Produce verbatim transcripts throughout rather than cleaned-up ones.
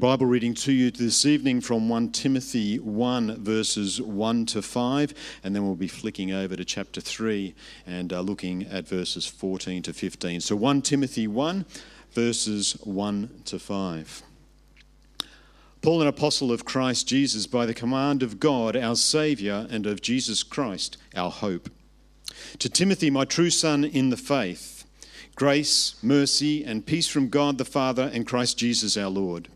Bible reading to you this evening from First Timothy one, verses one to five, and then we'll be flicking over to chapter three and uh, looking at verses fourteen to fifteen. So First Timothy one, verses one to five. Paul, an apostle of Christ Jesus, by the command of God, our Saviour, and of Jesus Christ, our hope. To Timothy, my true son in the faith, grace, mercy, and peace from God the Father and Christ Jesus our Lord.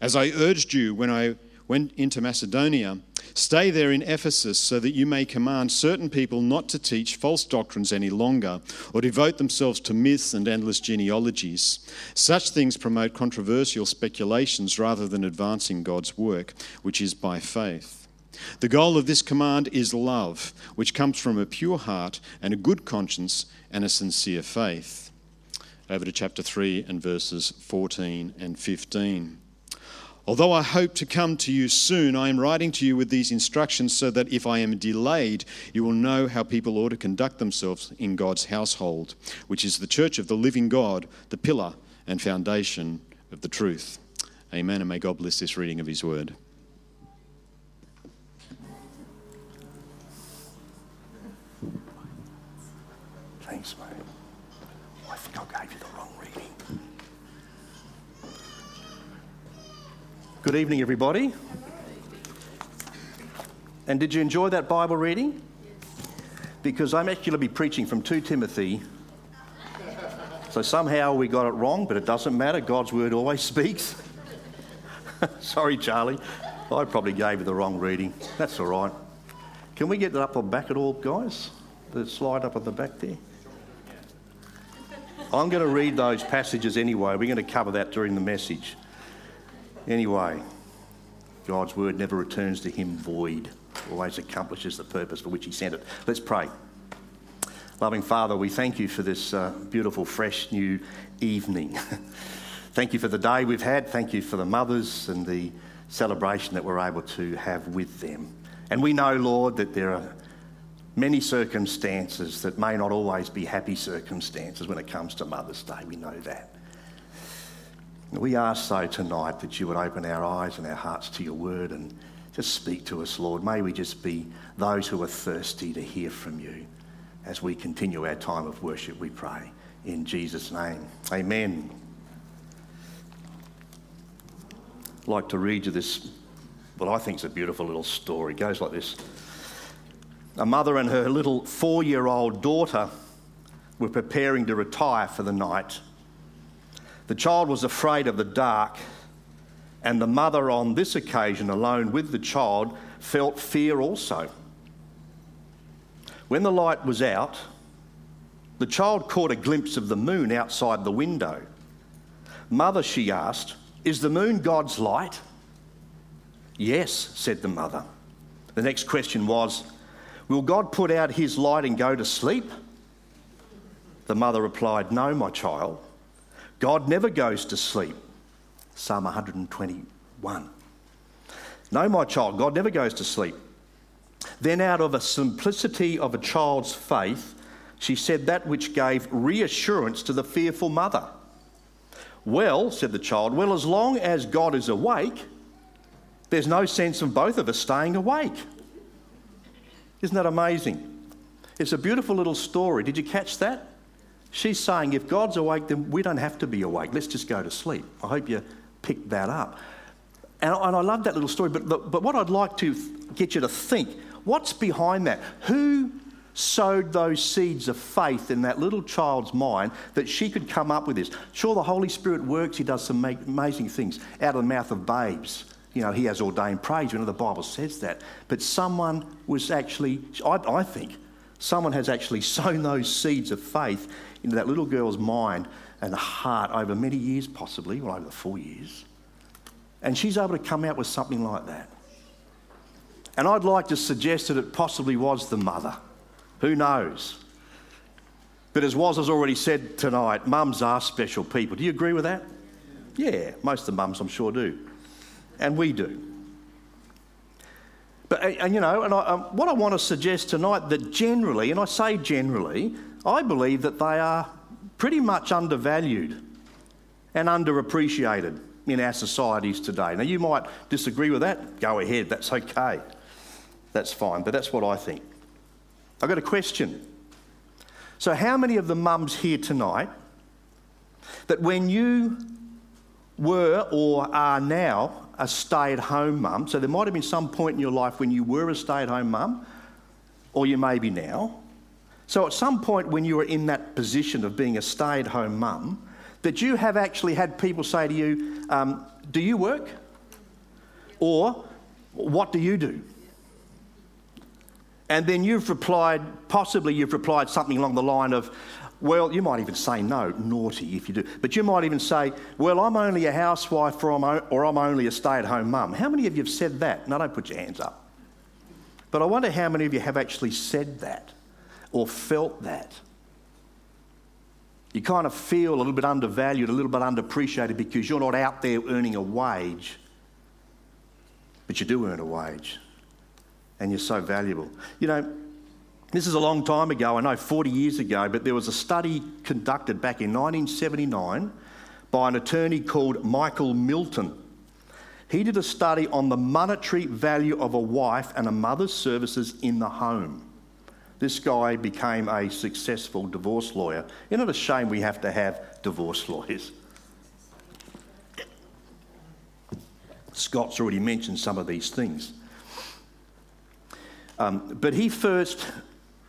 As I urged you when I went into Macedonia, stay there in Ephesus so that you may command certain people not to teach false doctrines any longer or devote themselves to myths and endless genealogies. Such things promote controversial speculations rather than advancing God's work, which is by faith. The goal of this command is love, which comes from a pure heart and a good conscience and a sincere faith. Over to chapter three and verses fourteen and fifteen. Although I hope to come to you soon, I am writing to you with these instructions so that if I am delayed, you will know how people ought to conduct themselves in God's household, which is the church of the living God, the pillar and foundation of the truth. Amen, and may God bless this reading of his word. Thanks, mate. I think I gave you the wrong reading. Good evening, everybody. And did you enjoy that Bible reading? Because I'm actually going to be preaching from Second Timothy. So somehow we got it wrong, but it doesn't matter. God's word always speaks. Sorry, Charlie. I probably gave you the wrong reading. That's all right. Can we get that up on back at all, guys? The slide up at the back there. I'm going to read those passages anyway. We're going to cover that during the message. Anyway, God's word never returns to him void. Always accomplishes the purpose for which he sent it. Let's pray. Loving Father, we thank you for this uh, beautiful, fresh, new evening. Thank you for the day we've had. Thank you for the mothers and the celebration that we're able to have with them. And we know, Lord, that there are many circumstances that may not always be happy circumstances when it comes to Mother's Day. We know that. We ask, though, tonight that you would open our eyes and our hearts to your word and just speak to us, Lord. May we just be those who are thirsty to hear from you as we continue our time of worship, we pray. In Jesus' name, amen. I'd like to read you this, what I think is a beautiful little story. It goes like this. A mother and her little four-year-old daughter were preparing to retire for the night. The child was afraid of the dark, and the mother on this occasion, alone with the child, felt fear also. When the light was out, the child caught a glimpse of the moon outside the window. Mother, she asked, is the moon God's light? Yes, said the mother. The next question was, will God put out his light and go to sleep? The mother replied, no, my child. God never goes to sleep. Psalm one hundred twenty-one. No, my child, God never goes to sleep. Then out of a simplicity of a child's faith, she said that which gave reassurance to the fearful mother. Well, said the child, well, as long as God is awake, there's no sense in both of us staying awake. Isn't that amazing? It's a beautiful little story. Did you catch that? She's saying, if God's awake, then we don't have to be awake. Let's just go to sleep. I hope you picked that up. And, and I love that little story, but, the, but what I'd like to th- get you to think, what's behind that? Who sowed those seeds of faith in that little child's mind that she could come up with this? Sure, the Holy Spirit works. He does some make, amazing things out of the mouth of babes. You know, he has ordained praise. You know, the Bible says that. But someone was actually, I, I think, someone has actually sown those seeds of faith into that little girl's mind and heart over many years, possibly, well, over the four years. And she's able to come out with something like that. And I'd like to suggest that it possibly was the mother. Who knows? But as was has already said tonight, mums are special people. Do you agree with that? Yeah, most of the mums, I'm sure, do. And we do. But, and you know, and I, um, what I want to suggest tonight, that generally, and I say generally, I believe that they are pretty much undervalued and underappreciated. in our societies today. Now, you might disagree with that. Go ahead. That's okay. That's fine. But that's what I think. I've got a question. So how many of the mums here tonight that when you were or are now a stay-at-home mum, so there might have been some point in your life when you were a stay-at-home mum, or you may be now, so at some point when you were in that position of being a stay-at-home mum, that you have actually had people say to you, um, do you work? Or what do you do? And then you've replied, possibly you've replied something along the line of, well, you might even say no, naughty if you do, but you might even say, well, I'm only a housewife or I'm, o- or I'm only a stay-at-home mum. How many of you have said that? Now, don't put your hands up. But I wonder how many of you have actually said that or felt that. You kind of feel a little bit undervalued, a little bit underappreciated because you're not out there earning a wage, but you do earn a wage. And you're so valuable. You know, this is a long time ago, I know forty years ago, but there was a study conducted back in nineteen seventy-nine by an attorney called Michael Milton. He did a study on the monetary value of a wife and a mother's services in the home. This guy became a successful divorce lawyer. Isn't it a shame we have to have divorce lawyers? Scott's already mentioned some of these things. Um, but he first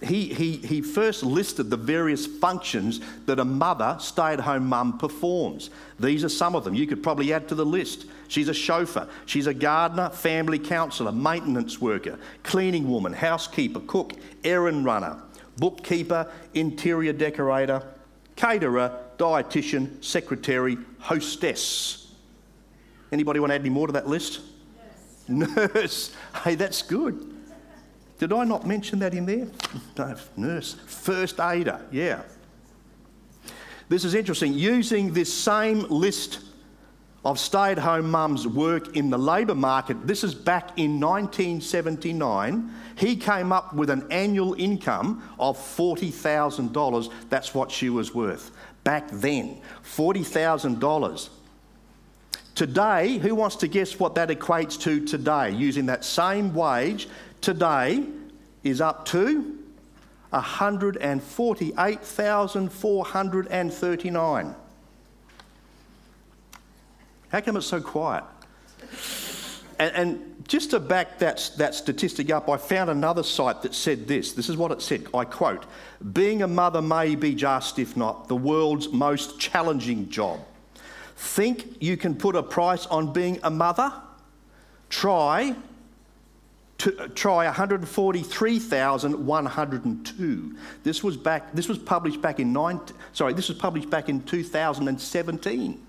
he, he he first listed the various functions that a mother, stay-at-home mum, performs. These are some of them. You could probably add to the list. She's a chauffeur. She's a gardener, family counsellor, maintenance worker, cleaning woman, housekeeper, cook, errand runner, bookkeeper, interior decorator, caterer, dietitian, secretary, hostess. Anybody want to add any more to that list? Yes. Nurse. Hey, that's good. Did I not mention that in there? No, nurse. First aider, yeah. This is interesting. Using this same list of stay-at-home mums' work in the labour market, this is back in nineteen seventy-nine, he came up with an annual income of forty thousand dollars. That's what she was worth. Back then, forty thousand dollars. Today, who wants to guess what that equates to today? Using that same wage, today is up to one hundred forty-eight thousand four hundred thirty-nine. How come it's so quiet? And, and just to back that, that statistic up, I found another site that said this. This is what it said, I quote, "Being a mother may be just, if not, the world's most challenging job. Think you can put a price on being a mother? Try... To try one hundred forty-three thousand one hundred two. This was back. This was published back in nine. Sorry, this was published back in two thousand seventeen.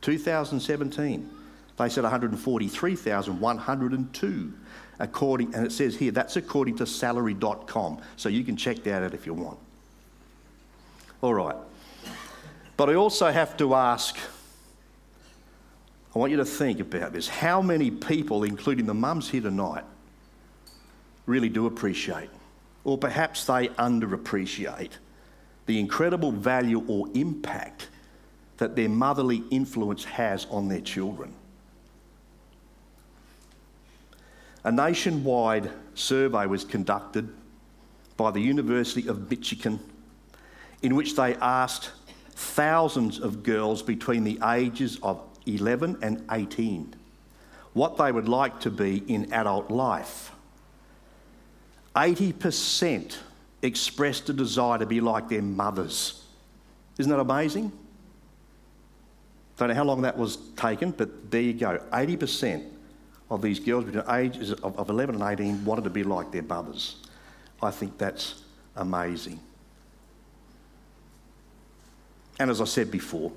two thousand seventeen. They said one hundred forty-three thousand one hundred two. According, and it says here that's according to salary dot com. So you can check that out if you want. All right. But I also have to ask. I want you to think about this. How many people, including the mums here tonight, really do appreciate, or perhaps they underappreciate, the incredible value or impact that their motherly influence has on their children? A nationwide survey was conducted by the University of Michigan in which they asked thousands of girls between the ages of eleven and eighteen what they would like to be in adult life. eighty percent expressed a desire to be like their mothers. Isn't that amazing? Don't know how long that was taken, but there you go. eighty percent of these girls between ages of eleven and eighteen wanted to be like their mothers. I think that's amazing. And as I said before,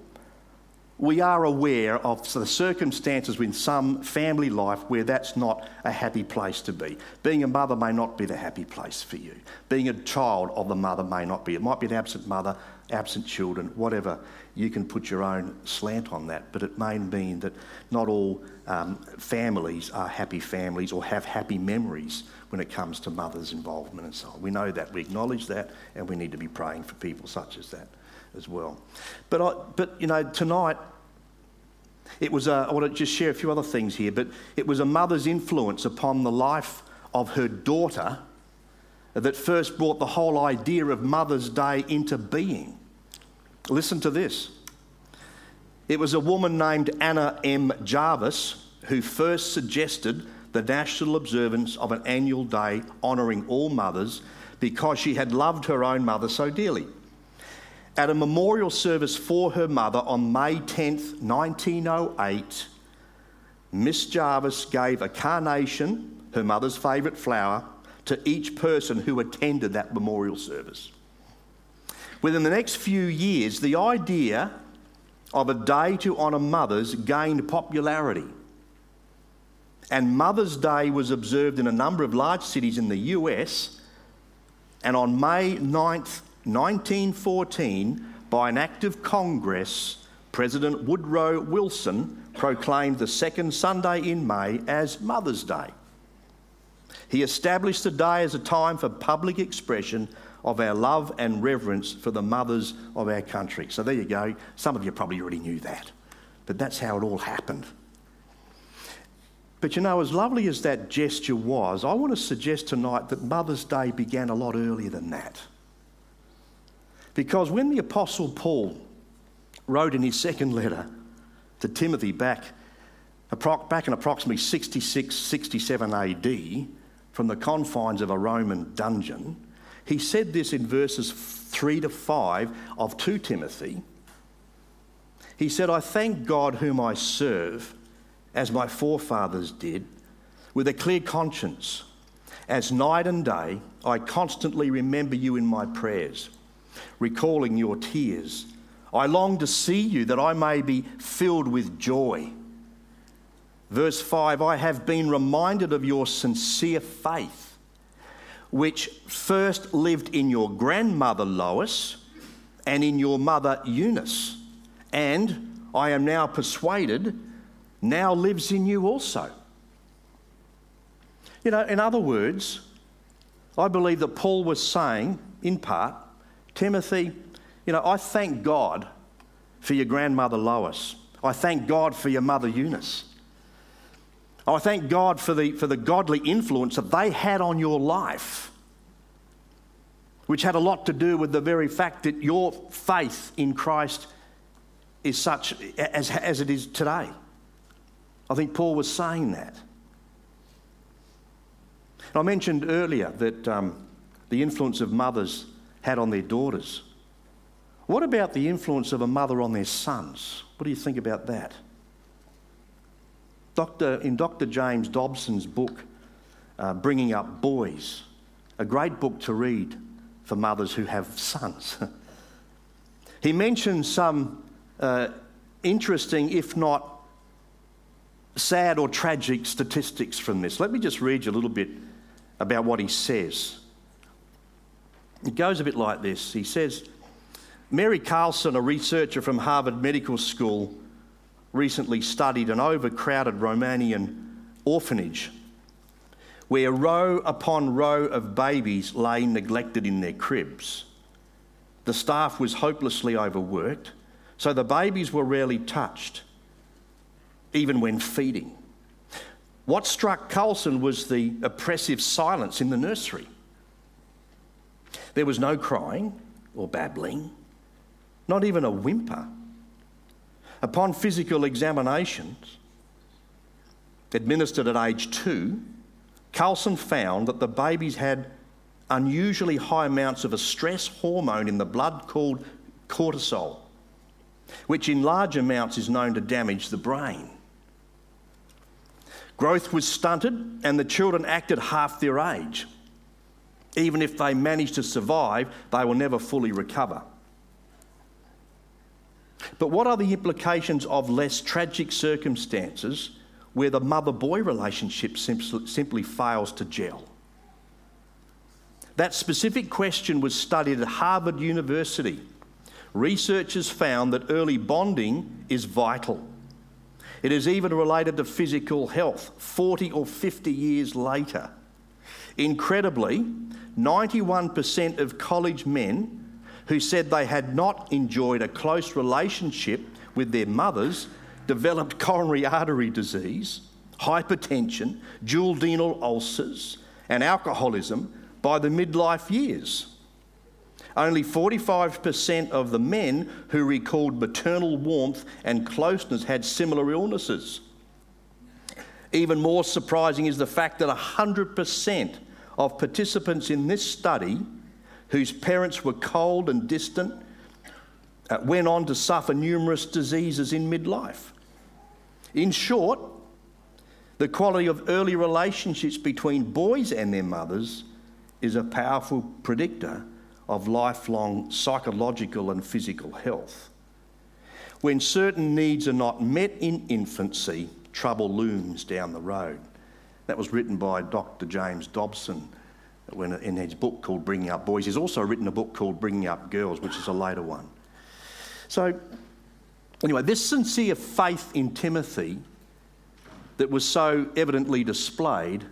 we are aware of the circumstances in some family life where that's not a happy place to be. Being a mother may not be the happy place for you. Being a child of the mother may not be. It might be an absent mother, absent children, whatever. You can put your own slant on that, but it may mean that not all um, families are happy families or have happy memories when it comes to mother's involvement and so on. We know that, we acknowledge that, and we need to be praying for people such as that as well. But, I, but you know, tonight, It was, a, I want to just share a few other things here, but it was a mother's influence upon the life of her daughter that first brought the whole idea of Mother's Day into being. Listen to this. It was a woman named Anna M. Jarvis who first suggested the national observance of an annual day honouring all mothers because she had loved her own mother so dearly. At a memorial service for her mother on May tenth, nineteen oh eight, Miss Jarvis gave a carnation, her mother's favourite flower, to each person who attended that memorial service. Within the next few years, the idea of a day to honour mothers gained popularity. And Mother's Day was observed in a number of large cities in the U S, and on May ninth, nineteen fourteen, by an act of Congress, President Woodrow Wilson proclaimed the second Sunday in May as Mother's Day. He established the day as a time for public expression of our love and reverence for the mothers of our country. So there you go. Some of you probably already knew that, but that's how it all happened. But you know, as lovely as that gesture was, I want to suggest tonight that Mother's Day began a lot earlier than that. Because when the Apostle Paul wrote in his second letter to Timothy back, back in approximately sixty-six, sixty-seven A D, from the confines of a Roman dungeon, he said this in verses three to five of Second Timothy. He said, "I thank God whom I serve, as my forefathers did, with a clear conscience. As night and day, I constantly remember you in my prayers, recalling your tears. I long to see you that I may be filled with joy." Verse five, "I have been reminded of your sincere faith, which first lived in your grandmother Lois and in your mother Eunice, and I am now persuaded now lives in you also." You know, in other words, I believe that Paul was saying, in part, Timothy, you know, I thank God for your grandmother Lois. I thank God for your mother Eunice. I thank God for the, for the godly influence that they had on your life, which had a lot to do with the very fact that your faith in Christ is such as, as it is today. I think Paul was saying that. And I mentioned earlier that um, the influence of mothers had on their daughters. What about the influence of a mother on their sons? What do you think about that? Doctor, in Doctor James Dobson's book, uh, Bringing Up Boys, a great book to read for mothers who have sons, he mentions some uh, interesting, if not sad or tragic statistics from this. Let me just read you a little bit about what he says. It goes a bit like this. He says, Mary Carlson, a researcher from Harvard Medical School, recently studied an overcrowded Romanian orphanage where row upon row of babies lay neglected in their cribs. The staff was hopelessly overworked, so the babies were rarely touched, even when feeding. What struck Carlson was the oppressive silence in the nursery. There was no crying or babbling, not even a whimper. Upon physical examinations, administered at age two, Carlson found that the babies had unusually high amounts of a stress hormone in the blood called cortisol, which in large amounts is known to damage the brain. Growth was stunted and the children acted half their age. Even if they managed to survive, they will never fully recover. But what are the implications of less tragic circumstances where the mother-boy relationship simply fails to gel? That specific question was studied at Harvard University. Researchers found that early bonding is vital. It is even related to physical health forty or fifty years later. Incredibly, ninety-one percent of college men who said they had not enjoyed a close relationship with their mothers developed coronary artery disease, hypertension, dual renal ulcers, and alcoholism by the midlife years. Only forty-five percent of the men who recalled maternal warmth and closeness had similar illnesses. Even more surprising is the fact that one hundred percent of participants in this study whose parents were cold and distant uh, went on to suffer numerous diseases in midlife. In short, the quality of early relationships between boys and their mothers is a powerful predictor of lifelong psychological and physical health. When certain needs are not met in infancy, trouble looms down the road. That was written by Doctor James Dobson when, in his book called Bringing Up Boys. He's also written a book called Bringing Up Girls, which is a later one. So, anyway, this sincere faith in Timothy that was so evidently displayed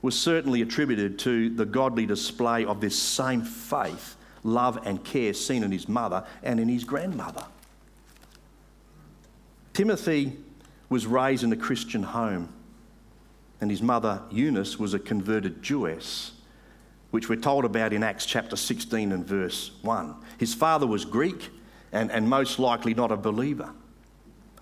was certainly attributed to the godly display of this same faith, love and care seen in his mother and in his grandmother. Timothy was raised in a Christian home, and his mother Eunice was a converted Jewess, which we're told about in Acts chapter sixteen and verse one. His father was Greek and, and most likely not a believer.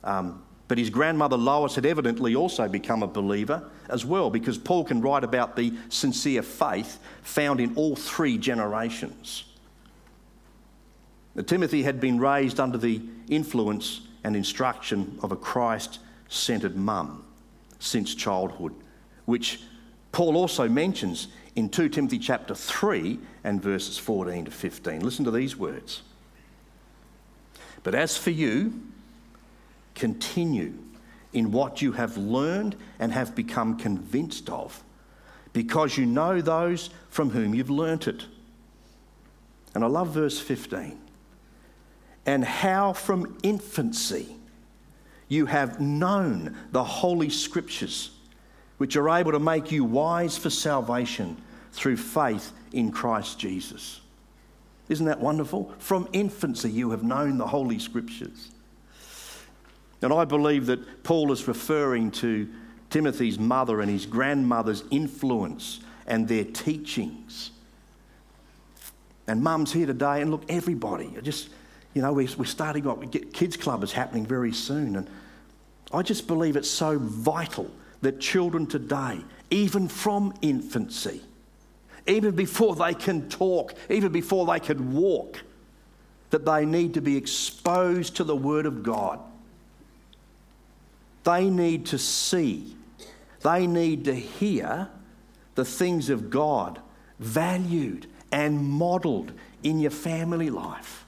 Um, But his grandmother Lois had evidently also become a believer as well, because Paul can write about the sincere faith found in all three generations. Now, Timothy had been raised under the influence and instruction of a Christ-centered mum since childhood, which Paul also mentions in Second Timothy chapter three and verses fourteen to fifteen. Listen to these words. But as for you, continue in what you have learned and have become convinced of, because you know those from whom you've learnt it. And I love verse fifteen. And how from infancy you have known the Holy Scriptures, which are able to make you wise for salvation through faith in Christ Jesus. Isn't that wonderful? From infancy you have known the Holy Scriptures. And I believe that Paul is referring to Timothy's mother and his grandmother's influence and their teachings. And mum's here today, and look, everybody, just, you know, we're, we're starting up, we get Kids Club is happening very soon. And I just believe it's so vital that children today, even from infancy, even before they can talk, even before they can walk, that they need to be exposed to the Word of God. They need to see, they need to hear the things of God valued and modelled in your family life,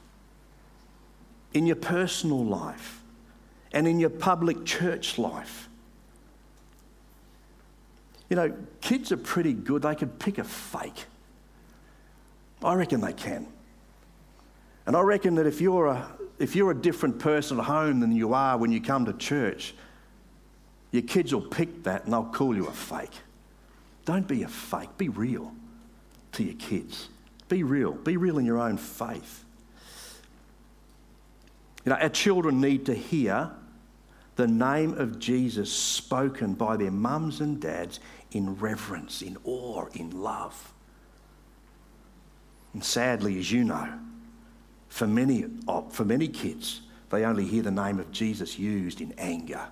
in your personal life, and in your public church life. You know, kids are pretty good. They can pick a fake. I reckon they can. And I reckon that if you're a, if you're a different person at home than you are when you come to church, your kids will pick that and they'll call you a fake. Don't be a fake. Be real to your kids. Be real. Be real in your own faith. You know, our children need to hear the name of Jesus spoken by their mums and dads in reverence, in awe, in love. And sadly, as you know, for many, for many kids, they only hear the name of Jesus used in anger,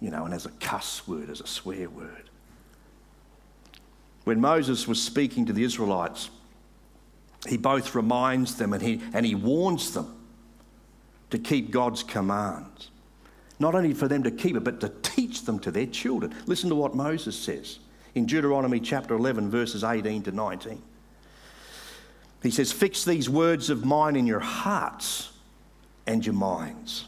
you know, and as a cuss word, as a swear word. When Moses was speaking to the Israelites, he both reminds them and he, and he warns them to keep God's commands. Not only for them to keep it, but to teach them to their children. Listen to what Moses says in Deuteronomy chapter eleven, verses eighteen to nineteen. He says, "Fix these words of mine in your hearts and your minds.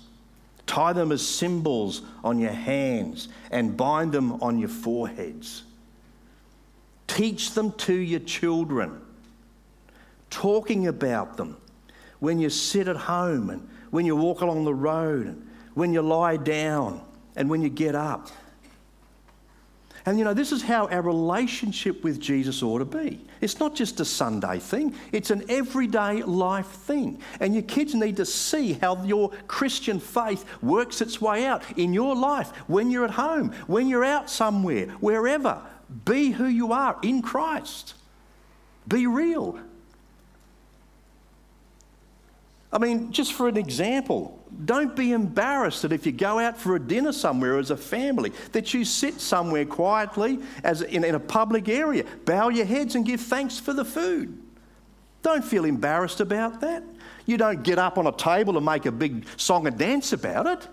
Tie them as symbols on your hands and bind them on your foreheads. Teach them to your children, talking about them when you sit at home and when you walk along the road and when you lie down and when you get up. And, you know, this is how our relationship with Jesus ought to be. It's not just a Sunday thing. It's an everyday life thing. And your kids need to see how your Christian faith works its way out in your life, when you're at home, when you're out somewhere, wherever. Be who you are in Christ. Be real. I mean, just for an example, don't be embarrassed that if you go out for a dinner somewhere as a family, that you sit somewhere quietly as in, in a public area, bow your heads and give thanks for the food. Don't feel embarrassed about that. You don't get up on a table and make a big song and dance about it.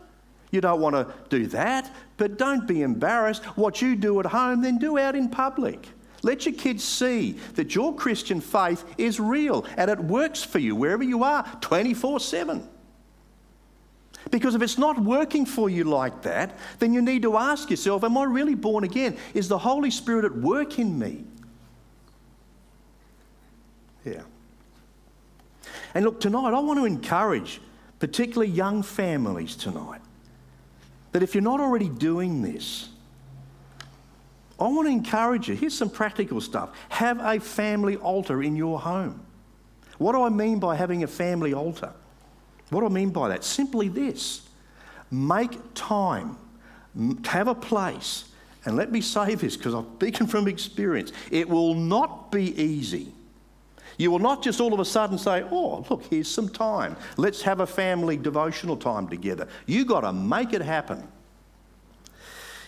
You don't want to do that, but don't be embarrassed. What you do at home, then do out in public. Let your kids see that your Christian faith is real and it works for you wherever you are, twenty-four seven. Because if it's not working for you like that, then you need to ask yourself, am I really born again? Is the Holy Spirit at work in me? Yeah. And look, tonight I want to encourage particularly young families tonight that if you're not already doing this, I want to encourage you. Here's some practical stuff. Have a family altar in your home. What do I mean by having a family altar? What do I mean by that? Simply this. Make time. Have a place. And let me say this because I'm speaking from experience. It will not be easy. You will not just all of a sudden say, oh, look, here's some time. Let's have a family devotional time together. You've got to make it happen.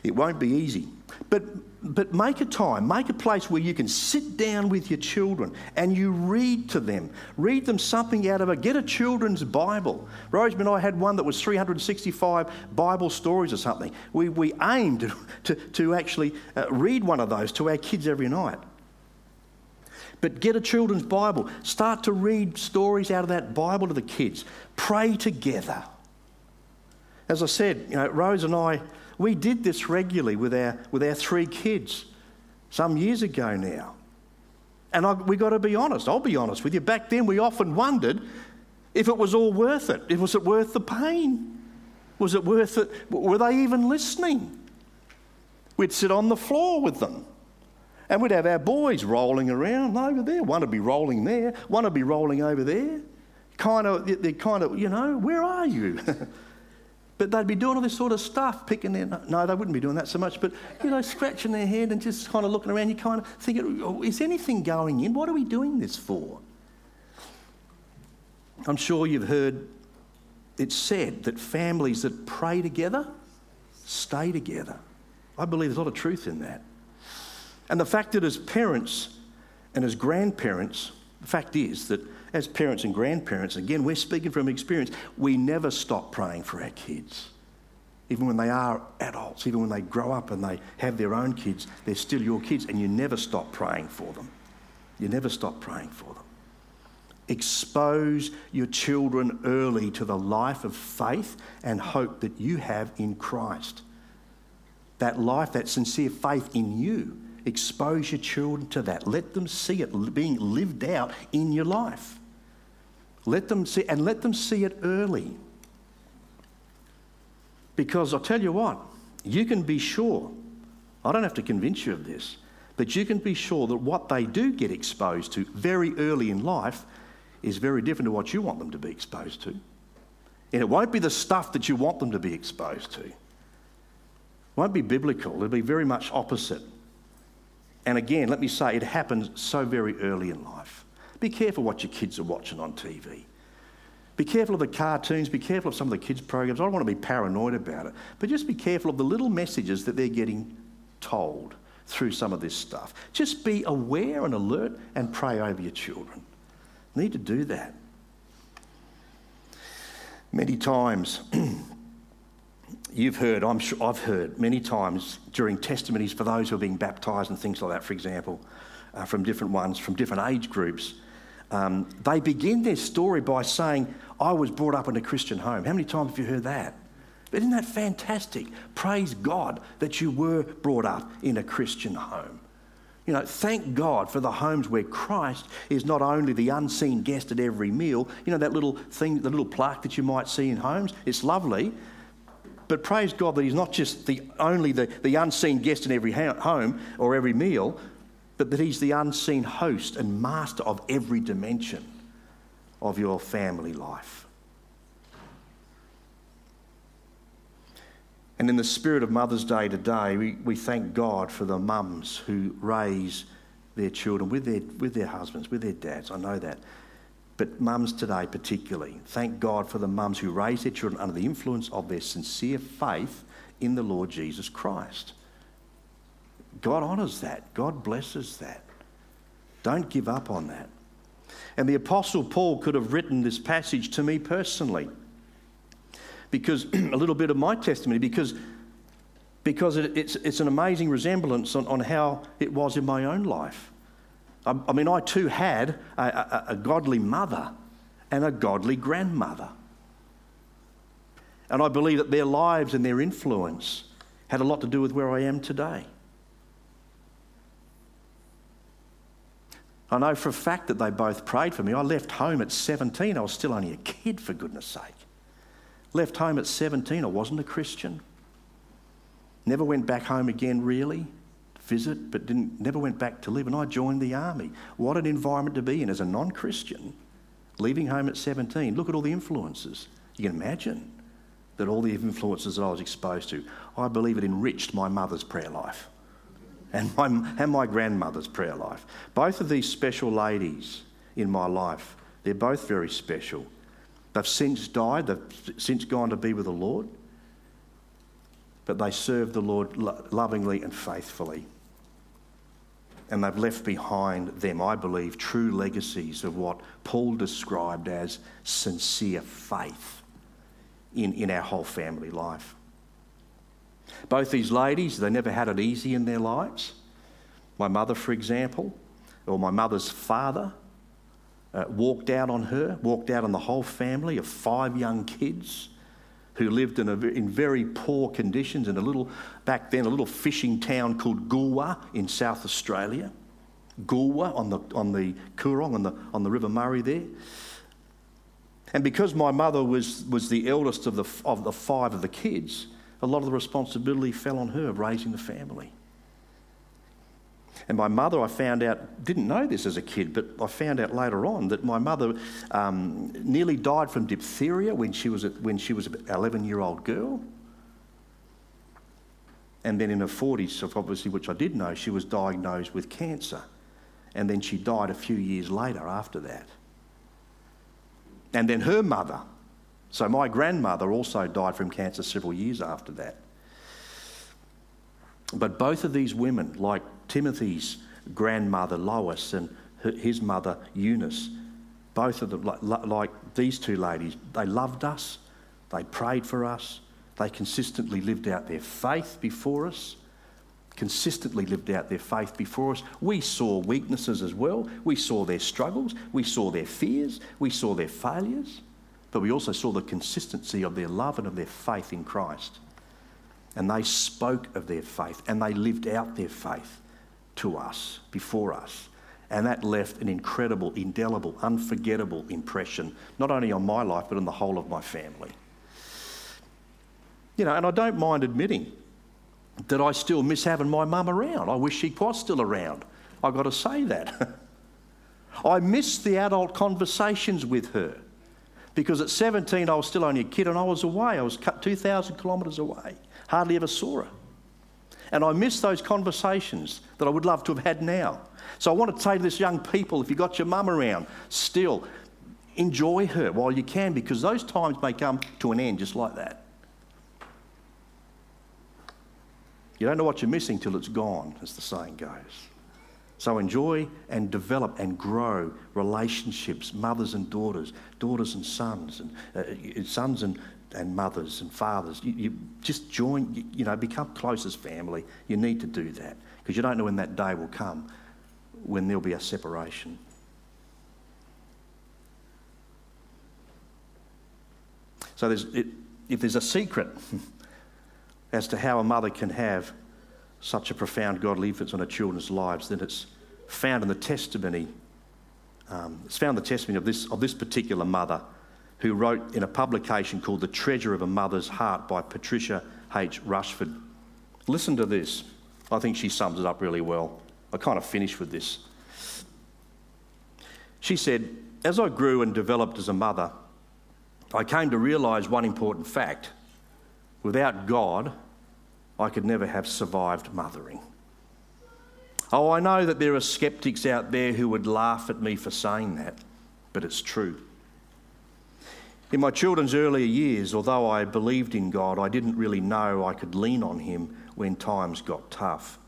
It won't be easy. But but make a time, make a place where you can sit down with your children and you read to them. Read them something out of a, get a children's Bible. Rosemary and I had one that was three hundred sixty-five Bible stories or something. We we aimed to, to actually uh, read one of those to our kids every night. But get a children's Bible. Start to read stories out of that Bible to the kids. Pray together. As I said, you know, Rose and I, we did this regularly with our with our three kids some years ago now. And I, we got to be honest. I'll be honest with you. Back then, we often wondered if it was all worth it. Was it worth the pain? Was it worth it? Were they even listening? We'd sit on the floor with them. And we'd have our boys rolling around over there. One would be rolling there. One would be rolling over there. Kind of, they're kind of, you know, where are you? But they'd be doing all this sort of stuff, picking their... No, they wouldn't be doing that so much, but, you know, scratching their head and just kind of looking around. You kind of thinking, oh, is anything going in? What are we doing this for? I'm sure you've heard it said that families that pray together stay together. I believe there's a lot of truth in that. And the fact that as parents and as grandparents, the fact is that as parents and grandparents, again, we're speaking from experience, we never stop praying for our kids. Even when they are adults, even when they grow up and they have their own kids, they're still your kids, and you never stop praying for them. You never stop praying for them. Expose your children early to the life of faith and hope that you have in Christ. That life, that sincere faith in you, expose your children to that. Let them see it being lived out in your life. Let them see, and let them see it early. Because I'll tell you what, you can be sure, I don't have to convince you of this, but you can be sure that what they do get exposed to very early in life is very different to what you want them to be exposed to. And it won't be the stuff that you want them to be exposed to. It won't be biblical. It'll be very much opposite. And again, let me say, it happens so very early in life. Be careful what your kids are watching on T V. Be careful of the cartoons. Be careful of some of the kids' programs. I don't want to be paranoid about it. But just be careful of the little messages that they're getting told through some of this stuff. Just be aware and alert and pray over your children. You need to do that. Many times... You've heard, I'm sure I've heard many times during testimonies for those who are being baptised and things like that, for example, uh, from different ones, from different age groups, um, they begin their story by saying, I was brought up in a Christian home. How many times have you heard that? But isn't that fantastic? Praise God that you were brought up in a Christian home. You know, thank God for the homes where Christ is not only the unseen guest at every meal, you know, that little thing, the little plaque that you might see in homes, it's lovely. But praise God that he's not just the only the, the unseen guest in every ha- home or every meal, but that he's the unseen host and master of every dimension of your family life. And in the spirit of Mother's Day today, we, we thank God for the mums who raise their children with their with their husbands, with their dads. I know that. But mums today particularly, thank God for the mums who raise their children under the influence of their sincere faith in the Lord Jesus Christ. God honours that. God blesses that. Don't give up on that. And the Apostle Paul could have written this passage to me personally, because a little bit of my testimony, because because it, it's it's an amazing resemblance on, on how it was in my own life. I, I mean, I too had a, a, a godly mother and a godly grandmother. And I believe that their lives and their influence had a lot to do with where I am today. I know for a fact that they both prayed for me. I left home at seventeen. I was still only a kid, for goodness sake. Left home at seventeen. I wasn't a Christian. Never went back home again, really. Visit, but didn't. Never went back to live. And I joined the army. What an environment to be in as a non-Christian. Leaving home at seventeen. Look at all the influences. You can imagine that all the influences that I was exposed to. I believe it enriched my mother's prayer life. And my, and my grandmother's prayer life. Both of these special ladies in my life, they're both very special. They've since died, they've since gone to be with the Lord, but they served the Lord lo- lovingly and faithfully. And they've left behind them, I believe, true legacies of what Paul described as sincere faith in, in our whole family life. Both these ladies, they never had it easy in their lives. My mother, for example, or my mother's father, uh, walked out on her, walked out on the whole family of five young kids who lived in, a, in very poor conditions in a little, back then, a little fishing town called Goolwa in South Australia. Goolwa on the on the Coorong, on the on the River Murray there. And because my mother was was the eldest of the of the five of the kids, a lot of the responsibility fell on her of raising the family. And my mother, I found out, didn't know this as a kid, but I found out later on that my mother um, nearly died from diphtheria when she was a, when she was an eleven-year-old girl. And then in her forties, obviously, which I did know, she was diagnosed with cancer. And then she died a few years later after that. And then her mother... So my grandmother also died from cancer several years after that. But both of these women, like Timothy's grandmother Lois and his mother Eunice, both of them, like these two ladies, they loved us, they prayed for us, they consistently lived out their faith before us, consistently lived out their faith before us. We saw weaknesses as well, we saw their struggles, we saw their fears, we saw their failures. But we also saw the consistency of their love and of their faith in Christ. And they spoke of their faith and they lived out their faith to us, before us. And that left an incredible, indelible, unforgettable impression, not only on my life, but on the whole of my family. You know, and I don't mind admitting that I still miss having my mum around. I wish she was still around. I've got to say that. I miss the adult conversations with her. Because at seventeen, I was still only a kid and I was away. I was cut two thousand kilometres away. Hardly ever saw her. And I missed those conversations that I would love to have had now. So I want to say to this young people, if you've got your mum around, still enjoy her while you can, because those times may come to an end just like that. You don't know what you're missing till it's gone, as the saying goes. So enjoy and develop and grow relationships, mothers and daughters, daughters and sons, and uh, sons and, and mothers and fathers. You, you just join, you, you know, become close as family. You need to do that because you don't know when that day will come when there'll be a separation. So there's, it, if there's a secret as to how a mother can have such a profound godly influence on her children's lives, then it's found in the testimony. Um, it's found in the testimony of this of this particular mother who wrote in a publication called The Treasure of a Mother's Heart by Patricia H. Rushford. Listen to this. I think she sums it up really well. I kind of finish with this. She said, "As I grew and developed as a mother, I came to realise one important fact. Without God, I could never have survived mothering." Oh, I know that there are sceptics out there who would laugh at me for saying that, but it's true. In my children's earlier years, although I believed in God, I didn't really know I could lean on him when times got tough.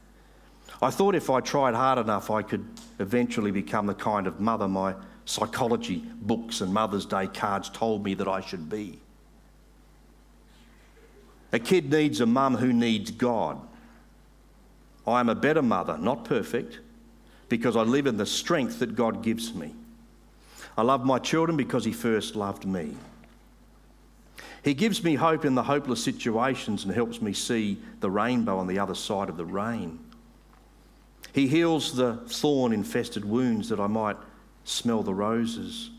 I thought if I tried hard enough, I could eventually become the kind of mother my psychology books and Mother's Day cards told me that I should be. A kid needs a mum who needs God. I am a better mother, not perfect, because I live in the strength that God gives me. I love my children because he first loved me. He gives me hope in the hopeless situations and helps me see the rainbow on the other side of the rain. He heals the thorn-infested wounds that I might smell the roses.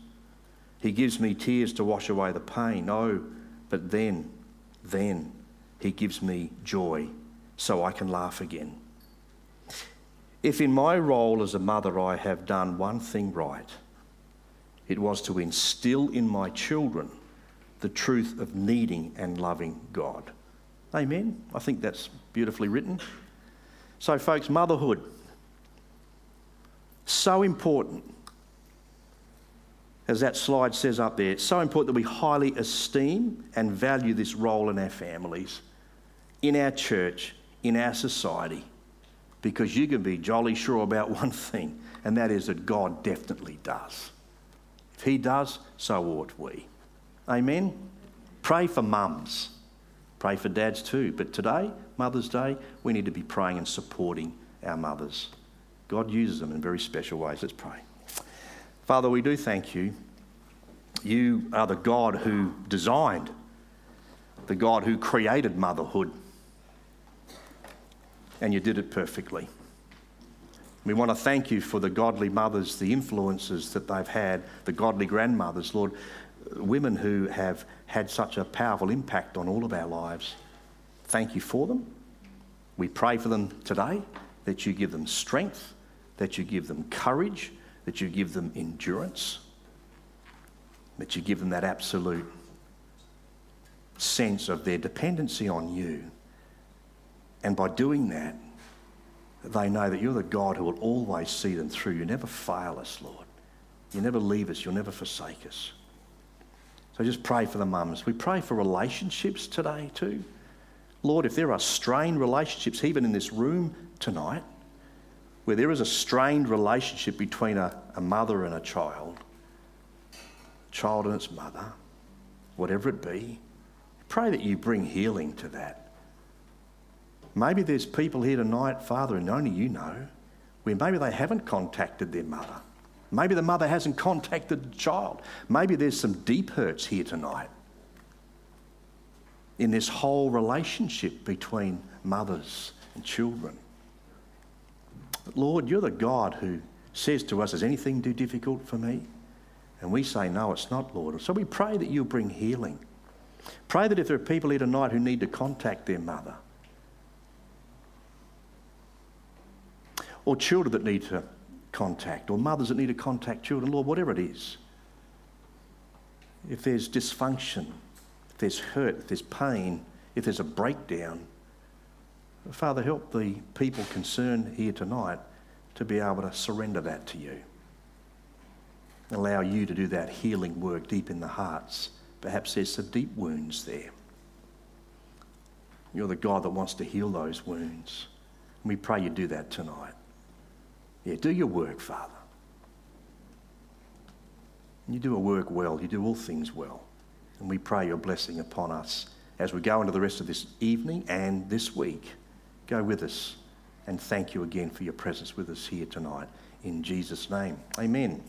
He gives me tears to wash away the pain. Oh, but then, then he gives me joy so I can laugh again. If in my role as a mother I have done one thing right, it was to instill in my children the truth of needing and loving God. Amen. I think that's beautifully written. So, folks, motherhood, so important. As that slide says up there, it's so important that we highly esteem and value this role in our families, in our church, in our society, because you can be jolly sure about one thing, and that is that God definitely does. If he does, so ought we. Amen? Pray for mums. Pray for dads too. But today, Mother's Day, we need to be praying and supporting our mothers. God uses them in very special ways. Let's pray. Father, we do thank you. You are the God who designed, the God who created motherhood. And you did it perfectly. We want to thank you for the godly mothers, the influences that they've had, the godly grandmothers, Lord, women who have had such a powerful impact on all of our lives. Thank you for them. We pray for them today, that you give them strength, that you give them courage, that you give them endurance, that you give them that absolute sense of their dependency on you. And by doing that, they know that you're the God who will always see them through. You never fail us, Lord. You never leave us. You'll never forsake us. So just pray for the mums. We pray for relationships today too. Lord, if there are strained relationships, even in this room tonight, where there is a strained relationship between a, a mother and a child, child and its mother, whatever it be, pray that you bring healing to that. Maybe there's people here tonight, Father, and only you know, where maybe they haven't contacted their mother. Maybe the mother hasn't contacted the child. Maybe there's some deep hurts here tonight in this whole relationship between mothers and children. But Lord, you're the God who says to us, "Is anything too difficult for me?" And we say, "No, it's not, Lord." So we pray that you'll bring healing. Pray that if there are people here tonight who need to contact their mother, or children that need to contact, or mothers that need to contact children, Lord, whatever it is, if there's dysfunction, if there's hurt, if there's pain, if there's a breakdown, Father, help the people concerned here tonight to be able to surrender that to you. Allow you to do that healing work deep in the hearts. Perhaps there's some deep wounds there. You're the God that wants to heal those wounds. And we pray you do that tonight. Yeah, do your work, Father. You do a work well. You do all things well. And we pray your blessing upon us as we go into the rest of this evening and this week. Go with us, and thank you again for your presence with us here tonight. In Jesus' name, amen.